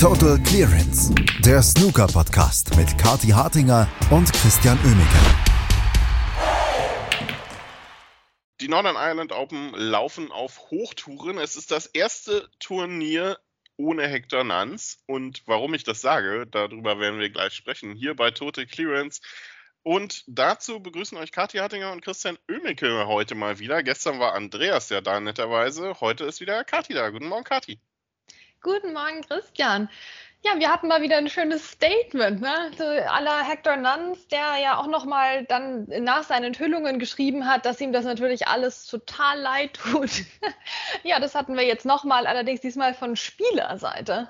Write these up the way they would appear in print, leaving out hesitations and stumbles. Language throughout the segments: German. Total Clearance, der Snooker-Podcast mit Kathi Hartinger und Christian Oehmicke. Die Northern Ireland Open laufen auf Hochtouren. Es ist das erste Turnier ohne Hector Nunns. Und warum ich das sage, darüber werden wir gleich sprechen, hier bei Total Clearance. Und dazu begrüßen euch Kathi Hartinger und Christian Oehmicke heute mal wieder. Gestern war Andreas ja da, netterweise. Heute ist wieder Kathi da. Guten Morgen, Kathi. Guten Morgen, Christian. Ja, wir hatten mal wieder ein schönes Statement, ne? À la Hector Nunns, der ja auch nochmal dann nach seinen Enthüllungen geschrieben hat, dass ihm das natürlich alles total leid tut. Ja, das hatten wir jetzt nochmal, allerdings diesmal von Spielerseite.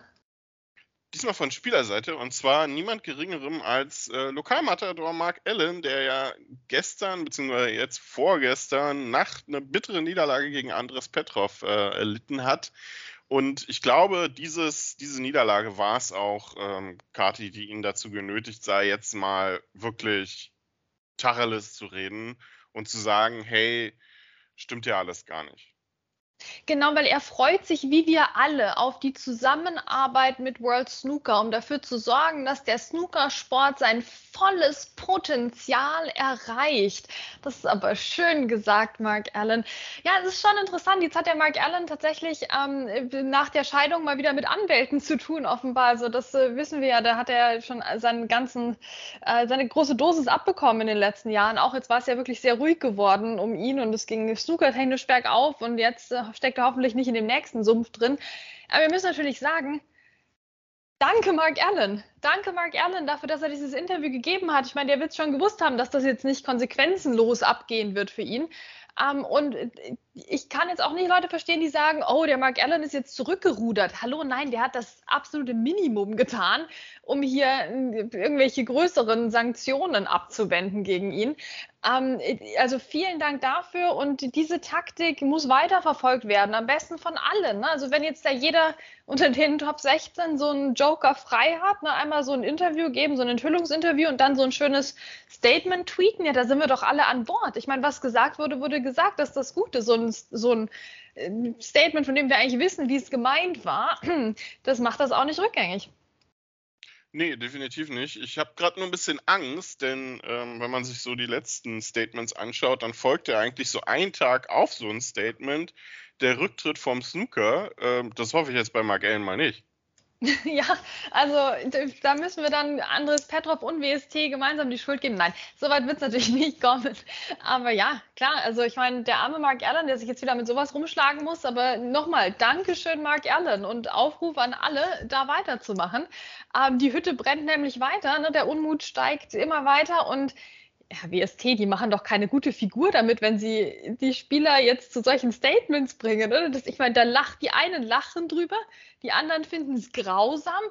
Diesmal von Spielerseite, und zwar niemand Geringerem als Lokalmatador Mark Allen, der ja gestern bzw. jetzt vorgestern Nacht eine bittere Niederlage gegen Andres Petrov erlitten hat. Und ich glaube, diese Niederlage war es auch, Kathi, die ihn dazu genötigt sah, jetzt mal wirklich Tacheles zu reden und zu sagen, hey, stimmt ja alles gar nicht. Genau, weil er freut sich, wie wir alle, auf die Zusammenarbeit mit World Snooker, um dafür zu sorgen, dass der Snookersport sein volles Potenzial erreicht. Das ist aber schön gesagt, Mark Allen. Ja, es ist schon interessant. Jetzt hat der Mark Allen tatsächlich nach der Scheidung mal wieder mit Anwälten zu tun, offenbar. Also das wissen wir ja, da hat er schon seine große Dosis abbekommen in den letzten Jahren. Auch jetzt war es ja wirklich sehr ruhig geworden um ihn und es ging snookertechnisch bergauf und jetzt steckt er hoffentlich nicht in dem nächsten Sumpf drin. Aber wir müssen natürlich sagen, danke Mark Allen. Danke Mark Allen dafür, dass er dieses Interview gegeben hat. Ich meine, der wird es schon gewusst haben, dass das jetzt nicht konsequenzenlos abgehen wird für ihn. Und ich kann jetzt auch nicht Leute verstehen, die sagen, oh, der Mark Allen ist jetzt zurückgerudert. Hallo, nein, der hat das absolute Minimum getan, um hier irgendwelche größeren Sanktionen abzuwenden gegen ihn. Also vielen Dank dafür, und diese Taktik muss weiterverfolgt werden, am besten von allen. Ne? Also wenn jetzt da jeder unter den Top 16 so einen Joker frei hat, ne? Einmal so ein Interview geben, so ein Enthüllungsinterview und dann so ein schönes Statement tweeten, ja, da sind wir doch alle an Bord. Ich meine, was gesagt wurde, wurde gesagt, dass das Gute, so ein Statement, von dem wir eigentlich wissen, wie es gemeint war, das macht das auch nicht rückgängig. Nee, definitiv nicht. Ich habe gerade nur ein bisschen Angst, denn wenn man sich so die letzten Statements anschaut, dann folgt ja eigentlich so ein Tag auf so ein Statement der Rücktritt vom Snooker. Das hoffe ich jetzt bei Mark Allen mal nicht. Ja, also da müssen wir dann Andres Petrov und WST gemeinsam die Schuld geben. Nein, soweit wird es natürlich nicht kommen. Aber ja, klar, also ich meine, der arme Mark Allen, der sich jetzt wieder mit sowas rumschlagen muss, aber nochmal, Dankeschön Mark Allen und Aufruf an alle, da weiterzumachen. Die Hütte brennt nämlich weiter, ne? Der Unmut steigt immer weiter und ja, WST, die machen doch keine gute Figur damit, wenn sie die Spieler jetzt zu solchen Statements bringen, oder? Das, ich meine, die einen lachen drüber, die anderen finden es grausam.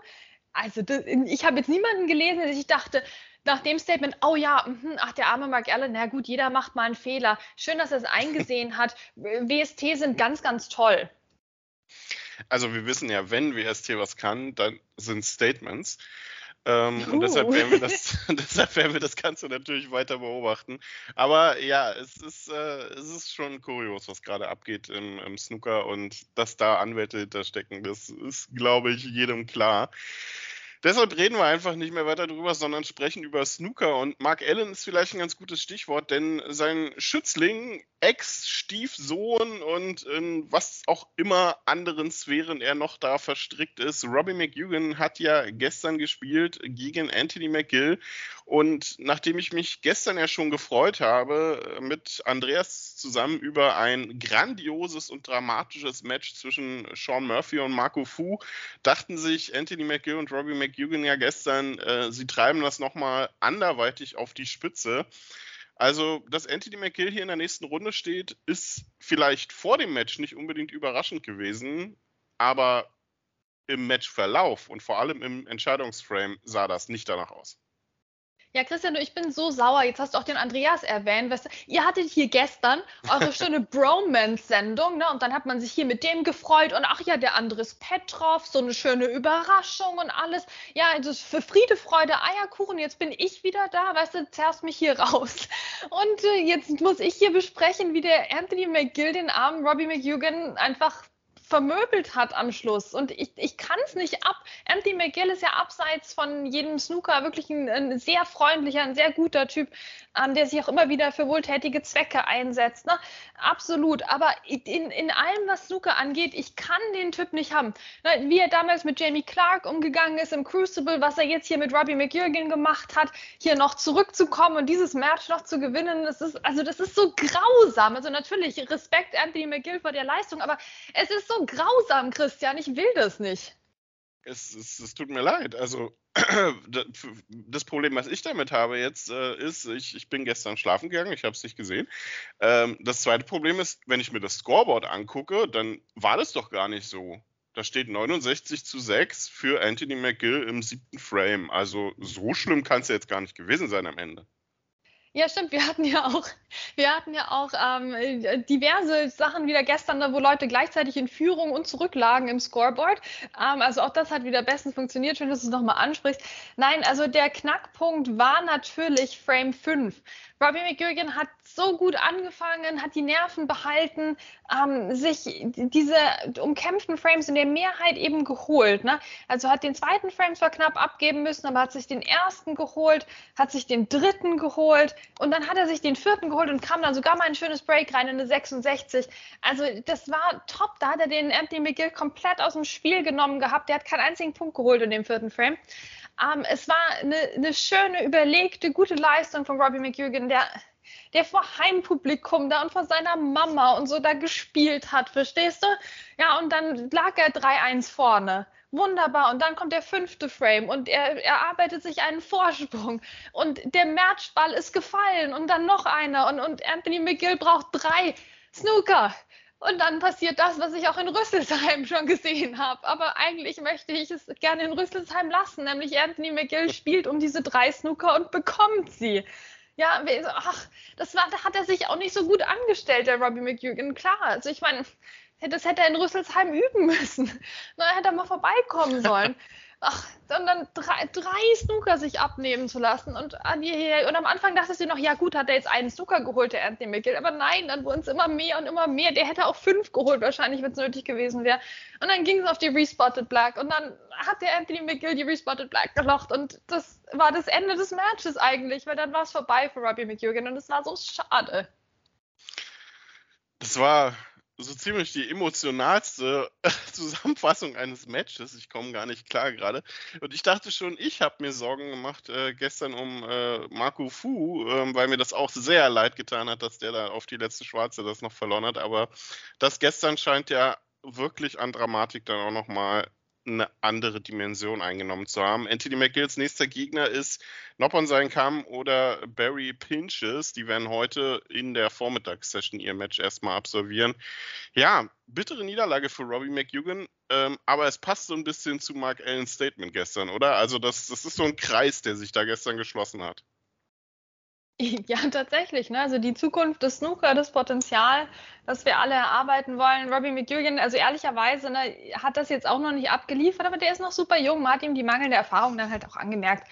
Also ich habe jetzt niemanden gelesen, der sich dachte, nach dem Statement, oh ja, ach der arme Mark Allen, na gut, jeder macht mal einen Fehler. Schön, dass er es eingesehen hat. WST sind ganz, ganz toll. Also wir wissen ja, wenn WST was kann, dann sind Statements. Und deshalb werden wir das Ganze natürlich weiter beobachten. Aber ja, es ist schon kurios, was gerade abgeht im Snooker, und dass da Anwälte hinterstecken, das ist, glaube ich, jedem klar. Deshalb reden wir einfach nicht mehr weiter drüber, sondern sprechen über Snooker. Und Mark Allen ist vielleicht ein ganz gutes Stichwort, denn sein Schützling, Ex-Stiefsohn und in was auch immer anderen Sphären er noch da verstrickt ist, Robbie McGuigan hat ja gestern gespielt gegen Anthony McGill. Und nachdem ich mich gestern ja schon gefreut habe, mit Andreas zusammen über ein grandioses und dramatisches Match zwischen Shaun Murphy und Marco Fu, dachten sich Anthony McGill und Robbie McGuigan ja gestern, sie treiben das nochmal anderweitig auf die Spitze. Also, dass Anthony McGill hier in der nächsten Runde steht, ist vielleicht vor dem Match nicht unbedingt überraschend gewesen, aber im Matchverlauf und vor allem im Entscheidungsframe sah das nicht danach aus. Ja, Christian, ich bin so sauer. Jetzt hast du auch den Andreas erwähnt. Weißt du, ihr hattet hier gestern eure schöne Bromance-Sendung, ne? Und dann hat man sich hier mit dem gefreut. Und ach ja, der Andres Petrov, so eine schöne Überraschung und alles. Ja, das ist für Friede, Freude, Eierkuchen. Jetzt bin ich wieder da, weißt du, zerrst mich hier raus. Und jetzt muss ich hier besprechen, wie der Anthony McGill den armen Robbie McGuigan einfach vermöbelt hat am Schluss. Und ich kann es nicht ab. Anthony McGill ist ja abseits von jedem Snooker wirklich ein sehr freundlicher, ein sehr guter Typ, der sich auch immer wieder für wohltätige Zwecke einsetzt. Ne? Absolut. Aber in allem, was Snooker angeht, ich kann den Typ nicht haben. Ne? Wie er damals mit Jamie Clark umgegangen ist im Crucible, was er jetzt hier mit Robbie McGuigan gemacht hat, hier noch zurückzukommen und dieses Match noch zu gewinnen, das ist so grausam. Also natürlich Respekt Anthony McGill vor der Leistung, aber es ist so grausam, Christian. Ich will das nicht. Es tut mir leid. Also das Problem, was ich damit habe jetzt, ist, ich bin gestern schlafen gegangen, ich habe es nicht gesehen. Das zweite Problem ist, wenn ich mir das Scoreboard angucke, dann war das doch gar nicht so. Da steht 69:6 für Anthony McGill im 7. Frame. Also so schlimm kann es ja jetzt gar nicht gewesen sein am Ende. Ja, stimmt. Wir hatten ja auch diverse Sachen wieder gestern, wo Leute gleichzeitig in Führung und zurücklagen im Scoreboard. Also auch das hat wieder bestens funktioniert. Schön, dass du es nochmal ansprichst. Nein, also der Knackpunkt war natürlich Frame 5. Robbie McGuigan hat so gut angefangen, hat die Nerven behalten, sich diese umkämpften Frames in der Mehrheit eben geholt. Ne? Also hat den zweiten Frame zwar knapp abgeben müssen, aber hat sich den ersten geholt, hat sich den dritten geholt und dann hat er sich den vierten geholt und kam dann sogar mal ein schönes Break rein in eine 66. Also das war top, da hat er den Anthony McGill komplett aus dem Spiel genommen gehabt. Der hat keinen einzigen Punkt geholt in dem vierten Frame. Es war eine schöne, überlegte, gute Leistung von Robbie McGuigan, der vor Heimpublikum da und vor seiner Mama und so da gespielt hat, verstehst du? Ja, und dann lag er 3-1 vorne. Wunderbar. Und dann kommt der 5. Frame und er arbeitet sich einen Vorsprung. Und der Matchball ist gefallen und dann noch einer. Und Anthony McGill braucht 3 Snooker. Und dann passiert das, was ich auch in Rüsselsheim schon gesehen habe. Aber eigentlich möchte ich es gerne in Rüsselsheim lassen, nämlich Anthony McGill spielt um diese 3 Snooker und bekommt sie. Ja, da hat er sich auch nicht so gut angestellt, der Robbie McGuigan. Klar, also ich meine, das hätte er in Rüsselsheim üben müssen. Na, hätte er mal vorbeikommen sollen. Und dann 3 Snooker sich abnehmen zu lassen. Und am Anfang dachtest du noch, ja gut, hat er jetzt einen Snooker geholt, der Anthony McGill. Aber nein, dann wurden es immer mehr und immer mehr. Der hätte auch 5 geholt wahrscheinlich, wenn es nötig gewesen wäre. Und dann ging es auf die Respotted Black. Und dann hat der Anthony McGill die Respotted Black gelocht. Und das war das Ende des Matches eigentlich, weil dann war es vorbei für Robbie McGuigan. Und es war so schade. Das war so ziemlich die emotionalste Zusammenfassung eines Matches. Ich komme gar nicht klar gerade. Und ich dachte schon, ich habe mir Sorgen gemacht gestern um Marco Fu, weil mir das auch sehr leid getan hat, dass der da auf die letzte Schwarze das noch verloren hat. Aber das gestern scheint ja wirklich an Dramatik dann auch nochmal eine andere Dimension eingenommen zu haben. Anthony McGills nächster Gegner ist Noppon Seinkam oder Barry Pinches. Die werden heute in der Vormittagssession ihr Match erstmal absolvieren. Ja, bittere Niederlage für Robbie McGuigan, aber es passt so ein bisschen zu Mark Allens Statement gestern, oder? Also das ist so ein Kreis, der sich da gestern geschlossen hat. Ja, tatsächlich. Ne? Also die Zukunft des Snooker, das Potenzial, das wir alle erarbeiten wollen. Robbie McGuigan, also ehrlicherweise, ne, hat das jetzt auch noch nicht abgeliefert, aber der ist noch super jung. Man hat ihm die mangelnde Erfahrung dann halt auch angemerkt.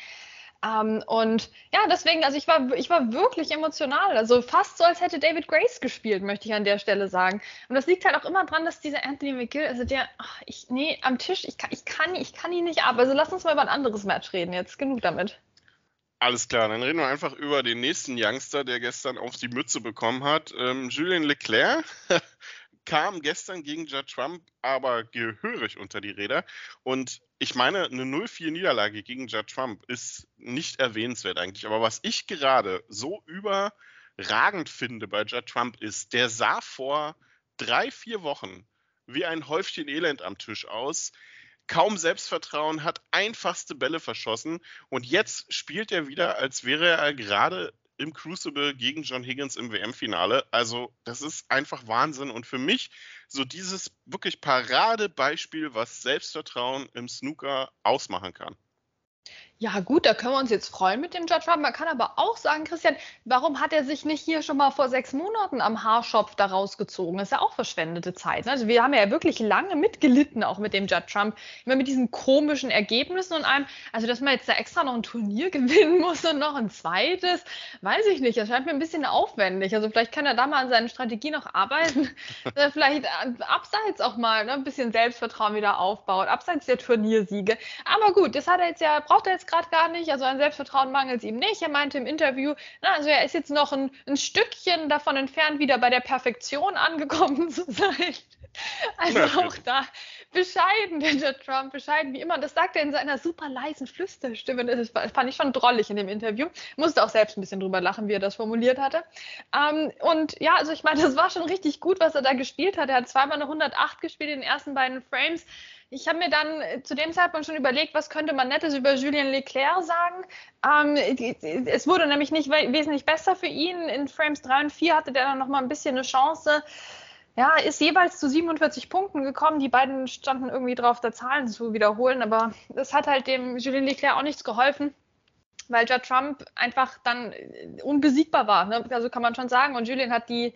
Und ja, deswegen, also ich war wirklich emotional. Also fast so, als hätte David Grace gespielt, möchte ich an der Stelle sagen. Und das liegt halt auch immer dran, dass dieser Anthony McGill, also der, am Tisch, ich kann ihn nicht ab. Also lass uns mal über ein anderes Match reden jetzt. Genug damit. Alles klar, dann reden wir einfach über den nächsten Youngster, der gestern auf die Mütze bekommen hat. Julien Leclerc kam gestern gegen Judd Trump aber gehörig unter die Räder. Und ich meine, eine 0-4-Niederlage gegen Judd Trump ist nicht erwähnenswert eigentlich. Aber was ich gerade so überragend finde bei Judd Trump ist, der sah vor 3-4 Wochen wie ein Häufchen Elend am Tisch aus. Kaum Selbstvertrauen, hat einfachste Bälle verschossen und jetzt spielt er wieder, als wäre er gerade im Crucible gegen John Higgins im WM-Finale. Also das ist einfach Wahnsinn und für mich so dieses wirklich Paradebeispiel, was Selbstvertrauen im Snooker ausmachen kann. Ja gut, da können wir uns jetzt freuen mit dem Judd Trump. Man kann aber auch sagen, Christian, warum hat er sich nicht hier schon mal vor 6 Monaten am Haarschopf da rausgezogen? Das ist ja auch verschwendete Zeit. Ne? Also wir haben ja wirklich lange mitgelitten, auch mit dem Judd Trump. Immer mit diesen komischen Ergebnissen und allem. Also dass man jetzt da extra noch ein Turnier gewinnen muss und noch ein zweites, weiß ich nicht. Das scheint mir ein bisschen aufwendig. Also vielleicht kann er da mal an seinen Strategien noch arbeiten. Vielleicht abseits auch mal, ne, ein bisschen Selbstvertrauen wieder aufbaut. Abseits der Turniersiege. Aber gut, das hat er jetzt ja, braucht er jetzt gerade gar nicht, also an Selbstvertrauen mangelt es ihm nicht. Er meinte im Interview, also er ist jetzt noch ein Stückchen davon entfernt, wieder bei der Perfektion angekommen zu sein. Also auch da bescheiden, der Judd Trump, bescheiden wie immer. Das sagt er in seiner super leisen Flüsterstimme. Das fand ich schon drollig in dem Interview. Musste auch selbst ein bisschen drüber lachen, wie er das formuliert hatte. Und ja, also ich meine, das war schon richtig gut, was er da gespielt hat. Er hat zweimal eine 108 gespielt in den ersten beiden Frames. Ich habe mir dann zu dem Zeitpunkt schon überlegt, was könnte man Nettes über Julien Leclercq sagen. Es wurde nämlich nicht wesentlich besser für ihn. In Frames 3 und 4 hatte der dann nochmal ein bisschen eine Chance. Ja, ist jeweils zu 47 Punkten gekommen. Die beiden standen irgendwie drauf, da Zahlen zu wiederholen. Aber das hat halt dem Julien Leclerc auch nichts geholfen, weil Judd Trump einfach dann unbesiegbar war. Ne? Also kann man schon sagen. Und Julien hat die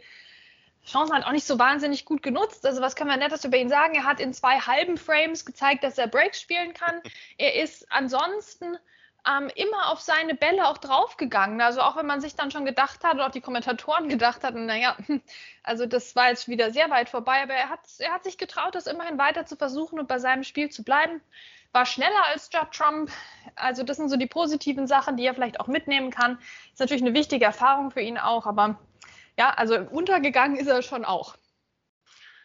Chancen halt auch nicht so wahnsinnig gut genutzt. Also was können wir Nettes über ihn sagen? Er hat in 2 halben Frames gezeigt, dass er Breaks spielen kann. Er ist ansonsten immer auf seine Bälle auch draufgegangen. Also auch wenn man sich dann schon gedacht hat oder auch die Kommentatoren gedacht hatten, naja, also das war jetzt wieder sehr weit vorbei. Aber er hat sich getraut, das immerhin weiter zu versuchen und bei seinem Spiel zu bleiben. War schneller als Judd Trump. Also das sind so die positiven Sachen, die er vielleicht auch mitnehmen kann. Ist natürlich eine wichtige Erfahrung für ihn auch, aber ja, also untergegangen ist er schon auch.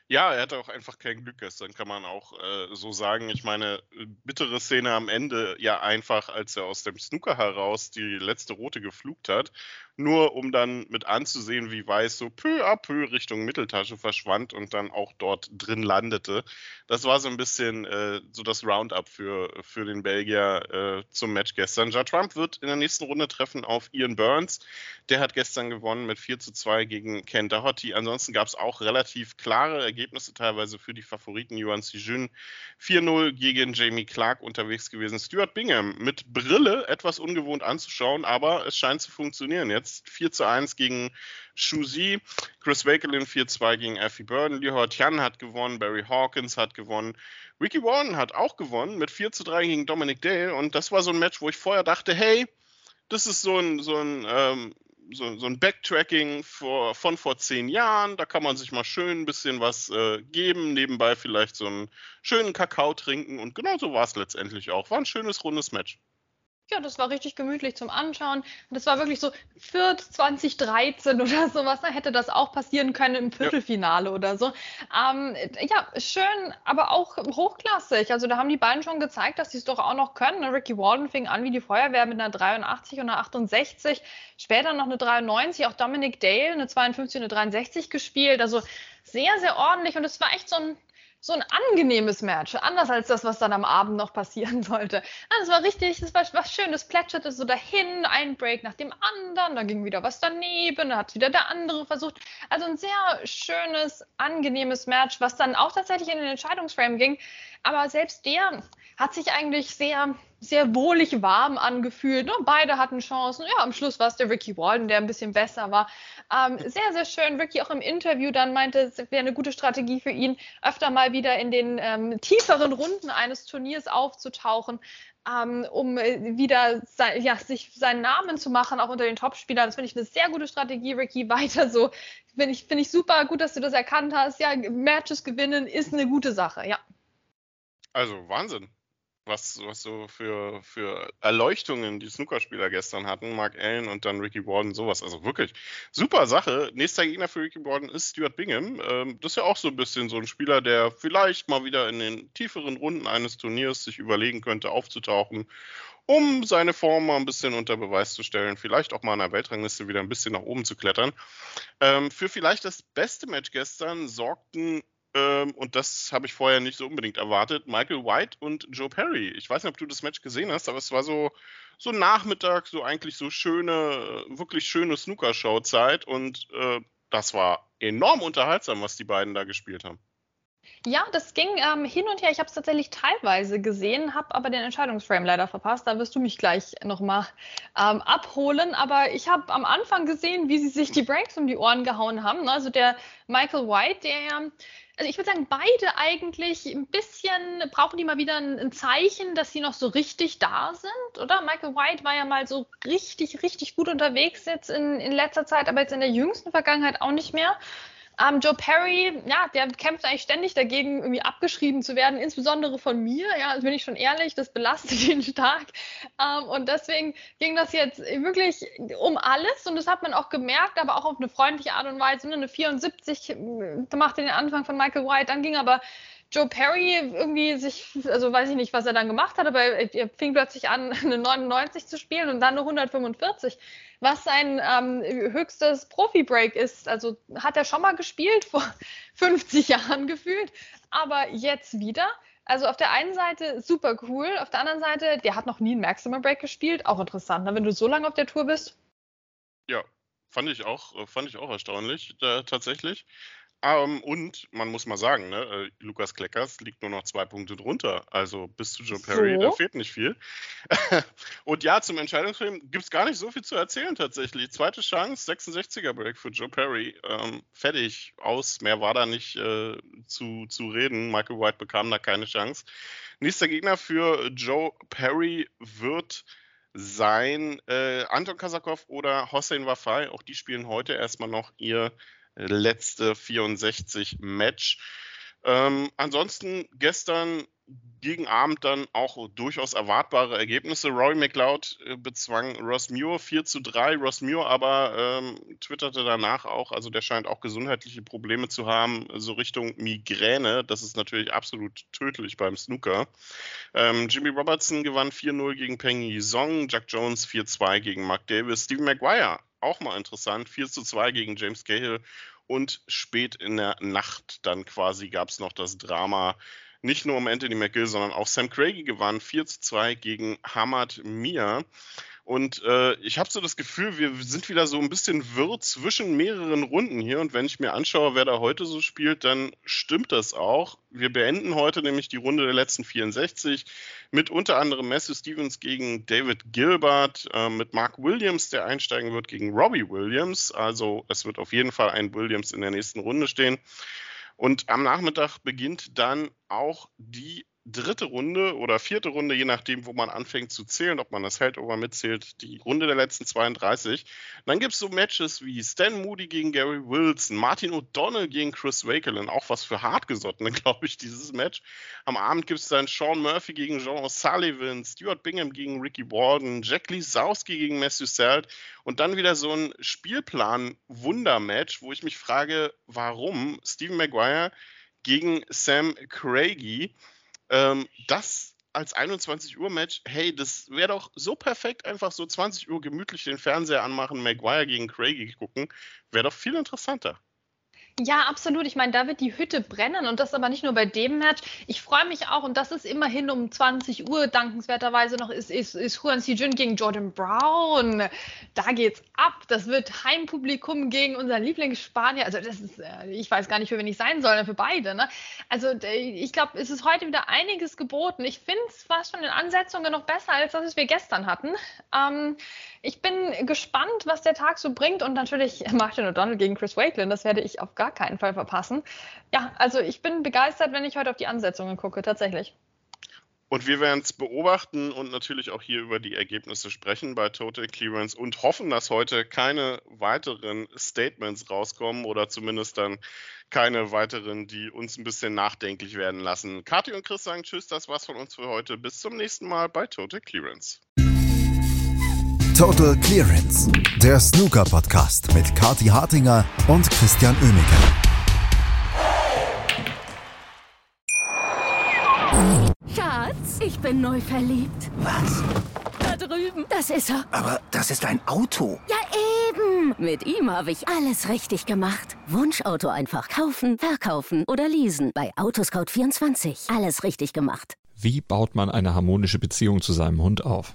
Ja, er hatte auch einfach kein Glück gestern, kann man auch so sagen. Ich meine, bittere Szene am Ende, ja einfach, als er aus dem Snooker heraus die letzte rote geflugt hat, nur um dann mit anzusehen, wie Weiß so peu à peu Richtung Mitteltasche verschwand und dann auch dort drin landete. Das war so ein bisschen so das Roundup für den Belgier zum Match gestern. Judd Trump wird in der nächsten Runde treffen auf Ian Burns. Der hat gestern gewonnen mit 4:2 gegen Ken Doherty. Ansonsten gab es auch relativ klare Ergebnisse teilweise für die Favoriten. Yuan Sijun 4:0 gegen Jamie Clark unterwegs gewesen. Stuart Bingham mit Brille, etwas ungewohnt anzuschauen, aber es scheint zu funktionieren. Jetzt 4:1 gegen Shuzi, Chris Wakelin 4:2 gegen Effie Burden, Li Tian hat gewonnen, Barry Hawkins hat gewonnen, Ricky Walden hat auch gewonnen mit 4:3 gegen Dominic Dale, und das war so ein Match, wo ich vorher dachte, hey, das ist so ein Backtracking von vor 10 Jahren, da kann man sich mal schön ein bisschen was geben, nebenbei vielleicht so einen schönen Kakao trinken, und genau so war es letztendlich auch. War ein schönes, rundes Match. Ja, das war richtig gemütlich zum Anschauen. Das war wirklich so Viert 2013 oder sowas. Da hätte das auch passieren können im Viertelfinale oder so. Ja, schön, aber auch hochklassig. Also da haben die beiden schon gezeigt, dass sie es doch auch noch können. Ricky Walden fing an wie die Feuerwehr mit einer 83 und einer 68. Später noch eine 93. Auch Dominic Dale eine 52 und eine 63 gespielt. Also sehr, sehr ordentlich. Und es war echt so ein angenehmes Match, anders als das, was dann am Abend noch passieren sollte. Das war richtig, das war was Schönes, plätscherte so dahin, ein Break nach dem anderen, dann ging wieder was daneben, dann hat wieder der andere versucht. Also ein sehr schönes, angenehmes Match, was dann auch tatsächlich in den Entscheidungsframe ging. Aber selbst der hat sich eigentlich sehr, sehr wohlig warm angefühlt. Und beide hatten Chancen. Ja, am Schluss war es der Ricky Walden, der ein bisschen besser war. Sehr, sehr schön. Ricky auch im Interview dann meinte, es wäre eine gute Strategie für ihn, öfter mal wieder in den tieferen Runden eines Turniers aufzutauchen, um wieder sich seinen Namen zu machen, auch unter den Topspielern. Das finde ich eine sehr gute Strategie, Ricky, weiter so. Finde ich super, gut, dass du das erkannt hast. Ja, Matches gewinnen ist eine gute Sache, ja. Also Wahnsinn, was so für Erleuchtungen die Snookerspieler gestern hatten. Mark Allen und dann Ricky Walden, sowas. Also wirklich super Sache. Nächster Gegner für Ricky Walden ist Stuart Bingham. Das ist ja auch so ein bisschen so ein Spieler, der vielleicht mal wieder in den tieferen Runden eines Turniers sich überlegen könnte, aufzutauchen, um seine Form mal ein bisschen unter Beweis zu stellen, vielleicht auch mal in der Weltrangliste wieder ein bisschen nach oben zu klettern. Für vielleicht das beste Match gestern sorgten, und das habe ich vorher nicht so unbedingt erwartet, Michael White und Joe Perry. Ich weiß nicht, ob du das Match gesehen hast, aber es war so Nachmittag, so eigentlich so schöne, wirklich schöne Snookershow-Zeit, und das war enorm unterhaltsam, was die beiden da gespielt haben. Ja, das ging hin und her. Ich habe es tatsächlich teilweise gesehen, habe aber den Entscheidungsframe leider verpasst. Da wirst du mich gleich nochmal abholen. Aber ich habe am Anfang gesehen, wie sie sich die Breaks um die Ohren gehauen haben. Also der Michael White, also ich würde sagen, beide eigentlich ein bisschen, brauchen die mal wieder ein Zeichen, dass sie noch so richtig da sind, oder? Michael White war ja mal so richtig, richtig gut unterwegs jetzt in letzter Zeit, aber jetzt in der jüngsten Vergangenheit auch nicht mehr. Joe Perry, ja, der kämpft eigentlich ständig dagegen, irgendwie abgeschrieben zu werden, insbesondere von mir, ja, bin ich schon ehrlich, das belastet ihn stark. Und deswegen ging das jetzt wirklich um alles und das hat man auch gemerkt, aber auch auf eine freundliche Art und Weise. Eine 74 machte den Anfang von Michael White, dann ging aber Joe Perry irgendwie also weiß ich nicht, was er dann gemacht hat, aber er fing plötzlich an, eine 99 zu spielen und dann eine 145, was sein höchstes Profi-Break ist. Also hat er schon mal gespielt, vor 50 Jahren gefühlt, aber jetzt wieder. Also auf der einen Seite super cool, auf der anderen Seite, der hat noch nie einen Maximum Break gespielt, auch interessant, wenn du so lange auf der Tour bist. Ja, fand ich auch erstaunlich, tatsächlich. Und man muss mal sagen, ne, Lukas Kleckers liegt nur noch 2 Punkte drunter. Also bis zu Joe Perry, da fehlt nicht viel. Und ja, zum Entscheidungsfilm gibt es gar nicht so viel zu erzählen tatsächlich. Zweite Chance, 66er Break für Joe Perry. Fertig, aus. Mehr war da nicht zu reden. Michael White bekam da keine Chance. Nächster Gegner für Joe Perry wird sein Anton Kasakov oder Hossein Wafai. Auch die spielen heute erstmal noch ihr letzte 64-Match. Ansonsten gestern gegen Abend dann auch durchaus erwartbare Ergebnisse. Rory McLeod bezwang Ross Muir 4:3. Ross Muir aber twitterte danach auch, also der scheint auch gesundheitliche Probleme zu haben, so Richtung Migräne. Das ist natürlich absolut tödlich beim Snooker. Jimmy Robertson gewann 4:0 gegen Peng Yisong. Jack Jones 4:2 gegen Mark Davis. Stephen Maguire, auch mal interessant, 4:2 gegen James Cahill. Und spät in der Nacht dann quasi gab es noch das Drama, nicht nur um Anthony McGill, sondern auch Sam Craigie gewann 4:2 gegen Hamad Mir. Und ich habe so das Gefühl, wir sind wieder so ein bisschen wirr zwischen mehreren Runden hier. Und wenn ich mir anschaue, wer da heute so spielt, dann stimmt das auch. Wir beenden heute nämlich die Runde der letzten 64 mit unter anderem Matthew Stevens gegen David Gilbert, mit Mark Williams, der einsteigen wird, gegen Robbie Williams. Also es wird auf jeden Fall ein Williams in der nächsten Runde stehen. Und am Nachmittag beginnt dann auch die dritte Runde oder vierte Runde, je nachdem, wo man anfängt zu zählen, ob man das Holdover mitzählt, die Runde der letzten 32. Dann gibt es so Matches wie Stan Moody gegen Gary Wilson, Martin O'Donnell gegen Chris Wakelin, auch was für Hartgesottene, glaube ich, dieses Match. Am Abend gibt es dann Shaun Murphy gegen John O'Sullivan, Stuart Bingham gegen Ricky Walden, Jack Lisowski gegen Matthew Salt und dann wieder so ein Spielplan-Wunder-Match, wo ich mich frage, warum Stephen Maguire gegen Sam Craigie. Das als 21 Uhr Match, hey, das wäre doch so perfekt, einfach so 20 Uhr gemütlich den Fernseher anmachen, Maguire gegen Craigie gucken, wäre doch viel interessanter. Ja, absolut. Ich meine, da wird die Hütte brennen und das aber nicht nur bei dem Match. Ich freue mich auch und das ist immerhin um 20 Uhr dankenswerterweise noch, ist Yuan Sijun gegen Jordan Brown. Da geht's ab. Das wird Heimpublikum gegen unseren Lieblingsspanier. Also das ist, ich weiß gar nicht, für wen ich sein soll, für beide. Ne? Also ich glaube, es ist heute wieder einiges geboten. Ich finde es fast schon in Ansetzungen noch besser, als das, was wir gestern hatten. Ich bin gespannt, was der Tag so bringt und natürlich Martin O'Donnell gegen Chris Wakelin. Das werde ich auf gar keinen Fall verpassen. Ja, also ich bin begeistert, wenn ich heute auf die Ansetzungen gucke, tatsächlich. Und wir werden es beobachten und natürlich auch hier über die Ergebnisse sprechen bei Total Clearance und hoffen, dass heute keine weiteren Statements rauskommen oder zumindest dann keine weiteren, die uns ein bisschen nachdenklich werden lassen. Kathi und Chris sagen Tschüss, das war's von uns für heute. Bis zum nächsten Mal bei Total Clearance. Total Clearance, der Snooker-Podcast mit Kathi Hartinger und Christian Oehmicke. Schatz, ich bin neu verliebt. Was? Da drüben. Das ist er. Aber das ist ein Auto. Ja, eben. Mit ihm habe ich alles richtig gemacht. Wunschauto einfach kaufen, verkaufen oder leasen. Bei Autoscout24. Alles richtig gemacht. Wie baut man eine harmonische Beziehung zu seinem Hund auf?